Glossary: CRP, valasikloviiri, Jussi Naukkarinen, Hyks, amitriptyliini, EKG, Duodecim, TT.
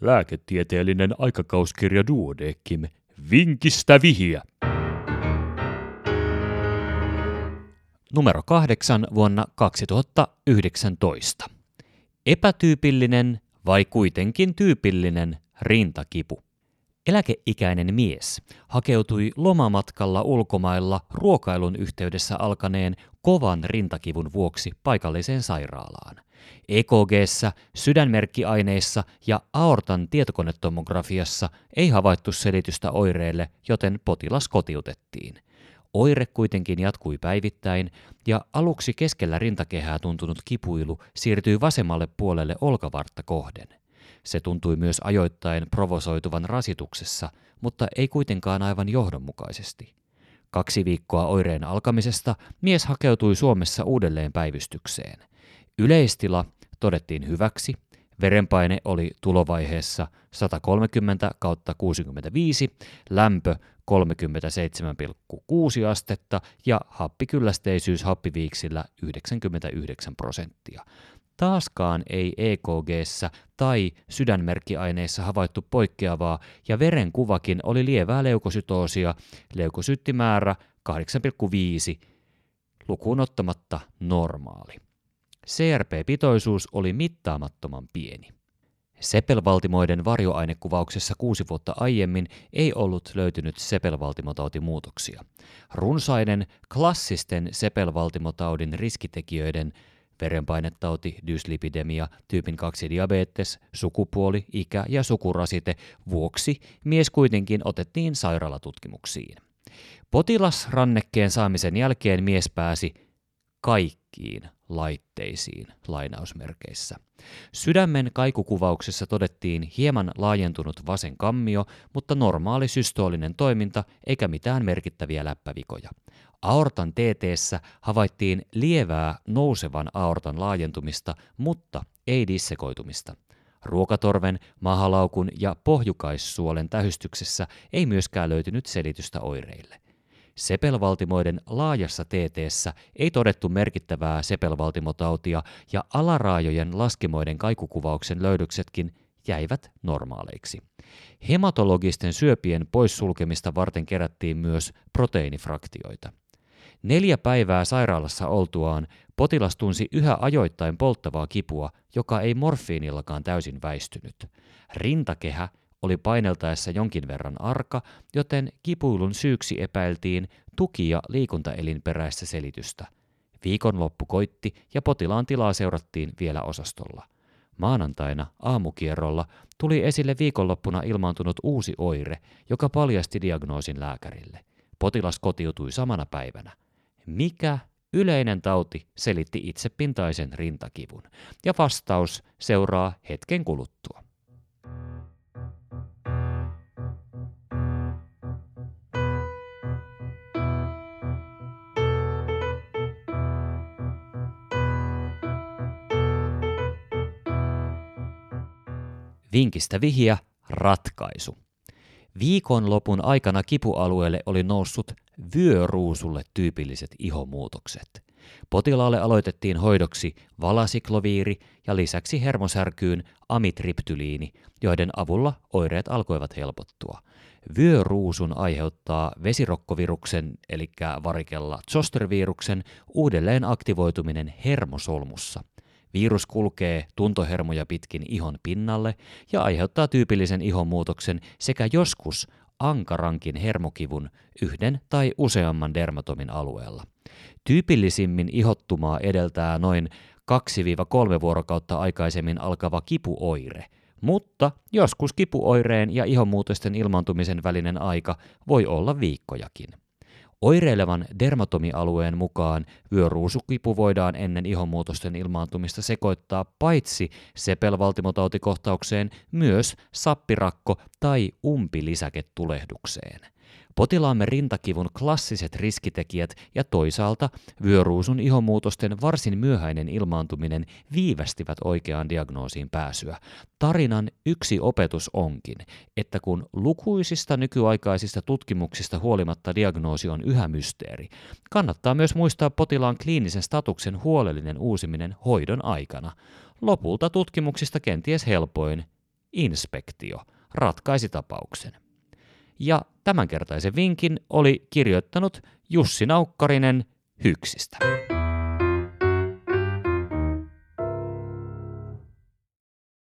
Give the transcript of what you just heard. Lääketieteellinen aikakauskirja Duodecim. Vinkistä vihiä. Numero 8 vuonna 2019. Epätyypillinen vai kuitenkin tyypillinen rintakipu. Eläkeikäinen mies hakeutui lomamatkalla ulkomailla ruokailun yhteydessä alkaneen kovan rintakivun vuoksi paikalliseen sairaalaan. EKG:ssä, sydänmerkkiaineissa ja aortan tietokonetomografiassa ei havaittu selitystä oireille, joten potilas kotiutettiin. Oire kuitenkin jatkui päivittäin, ja aluksi keskellä rintakehää tuntunut kipuilu siirtyi vasemmalle puolelle olkavartta kohden. Se tuntui myös ajoittain provosoituvan rasituksessa, mutta ei kuitenkaan aivan johdonmukaisesti. 2 viikkoa oireen alkamisesta mies hakeutui Suomessa uudelleen päivystykseen. Yleistila todettiin hyväksi, verenpaine oli tulovaiheessa 130/65, lämpö 37,6 astetta ja happikyllästeisyys happiviiksillä 99%. Taaskaan ei EKG:ssä tai sydänmerkkiaineissa havaittu poikkeavaa ja verenkuvakin oli lievää leukosytoosia, leukosyyttimäärä 8,5, lukuun ottamatta normaali. CRP-pitoisuus oli mittaamattoman pieni. Sepelvaltimoiden varjoainekuvauksessa 6 vuotta aiemmin ei ollut löytynyt sepelvaltimotautimuutoksia. Runsainen klassisten sepelvaltimotaudin riskitekijöiden verenpainetauti, dyslipidemia, tyypin 2 diabetes, sukupuoli, ikä ja sukurasite vuoksi mies kuitenkin otettiin sairaalatutkimuksiin. Potilasrannekkeen saamisen jälkeen mies pääsi kaikkiin laitteisiin lainausmerkeissä. Sydämen kaikukuvauksessa todettiin hieman laajentunut vasen kammio, mutta normaali systoolinen toiminta eikä mitään merkittäviä läppävikoja. Aortan TT:ssä havaittiin lievää nousevan aortan laajentumista, mutta ei dissekoitumista. Ruokatorven, mahalaukun ja pohjukaissuolen tähystyksessä ei myöskään löytynyt selitystä oireille. Sepelvaltimoiden laajassa TT:ssä ei todettu merkittävää sepelvaltimotautia ja alaraajojen laskimoiden kaikukuvauksen löydöksetkin jäivät normaaleiksi. Hematologisten syöpien poissulkemista varten kerättiin myös proteiinifraktioita. 4 päivää sairaalassa oltuaan potilas tunsi yhä ajoittain polttavaa kipua, joka ei morfiinillakaan täysin väistynyt. Rintakehä oli paineltaessa jonkin verran arka, joten kipuilun syyksi epäiltiin tuki- ja liikuntaelinperäistä selitystä. Viikonloppu koitti ja potilaan tilaa seurattiin vielä osastolla. Maanantaina aamukierrolla tuli esille viikonloppuna ilmaantunut uusi oire, joka paljasti diagnoosin lääkärille. Potilas kotiutui samana päivänä. Mikä yleinen tauti selitti itsepintaisen rintakivun? Ja vastaus seuraa hetken kuluttua. Vinkistä vihiä, ratkaisu. Viikonlopun aikana kipualueelle oli noussut vyöruusulle tyypilliset ihomuutokset. Potilaalle aloitettiin hoidoksi valasikloviiri ja lisäksi hermosärkyyn amitriptyliini, joiden avulla oireet alkoivat helpottua. Vyöruusun aiheuttaa vesirokkoviruksen eli varikella zosteriviruksen uudelleen aktivoituminen hermosolmussa. Virus kulkee tuntohermoja pitkin ihon pinnalle ja aiheuttaa tyypillisen ihonmuutoksen sekä joskus ankarankin hermokivun yhden tai useamman dermatomin alueella. Tyypillisimmin ihottumaa edeltää noin 2-3 vuorokautta aikaisemmin alkava kipuoire, mutta joskus kipuoireen ja ihonmuutosten ilmaantumisen välinen aika voi olla viikkojakin. Oireilevan dermatomialueen mukaan vyöruusukipu voidaan ennen ihonmuutosten ilmaantumista sekoittaa paitsi sepelvaltimotautikohtaukseen myös sappirakko- tai umpilisäketulehdukseen. Potilaamme rintakivun klassiset riskitekijät ja toisaalta vyöruusun ihonmuutosten varsin myöhäinen ilmaantuminen viivästivät oikeaan diagnoosiin pääsyä. Tarinan yksi opetus onkin, että kun lukuisista nykyaikaisista tutkimuksista huolimatta diagnoosi on yhä mysteeri, kannattaa myös muistaa potilaan kliinisen statuksen huolellinen uusiminen hoidon aikana. Lopulta tutkimuksista kenties helpoin inspektio ratkaisi tapauksen. Ja tämänkertaisen vinkin oli kirjoittanut Jussi Naukkarinen Hyksistä.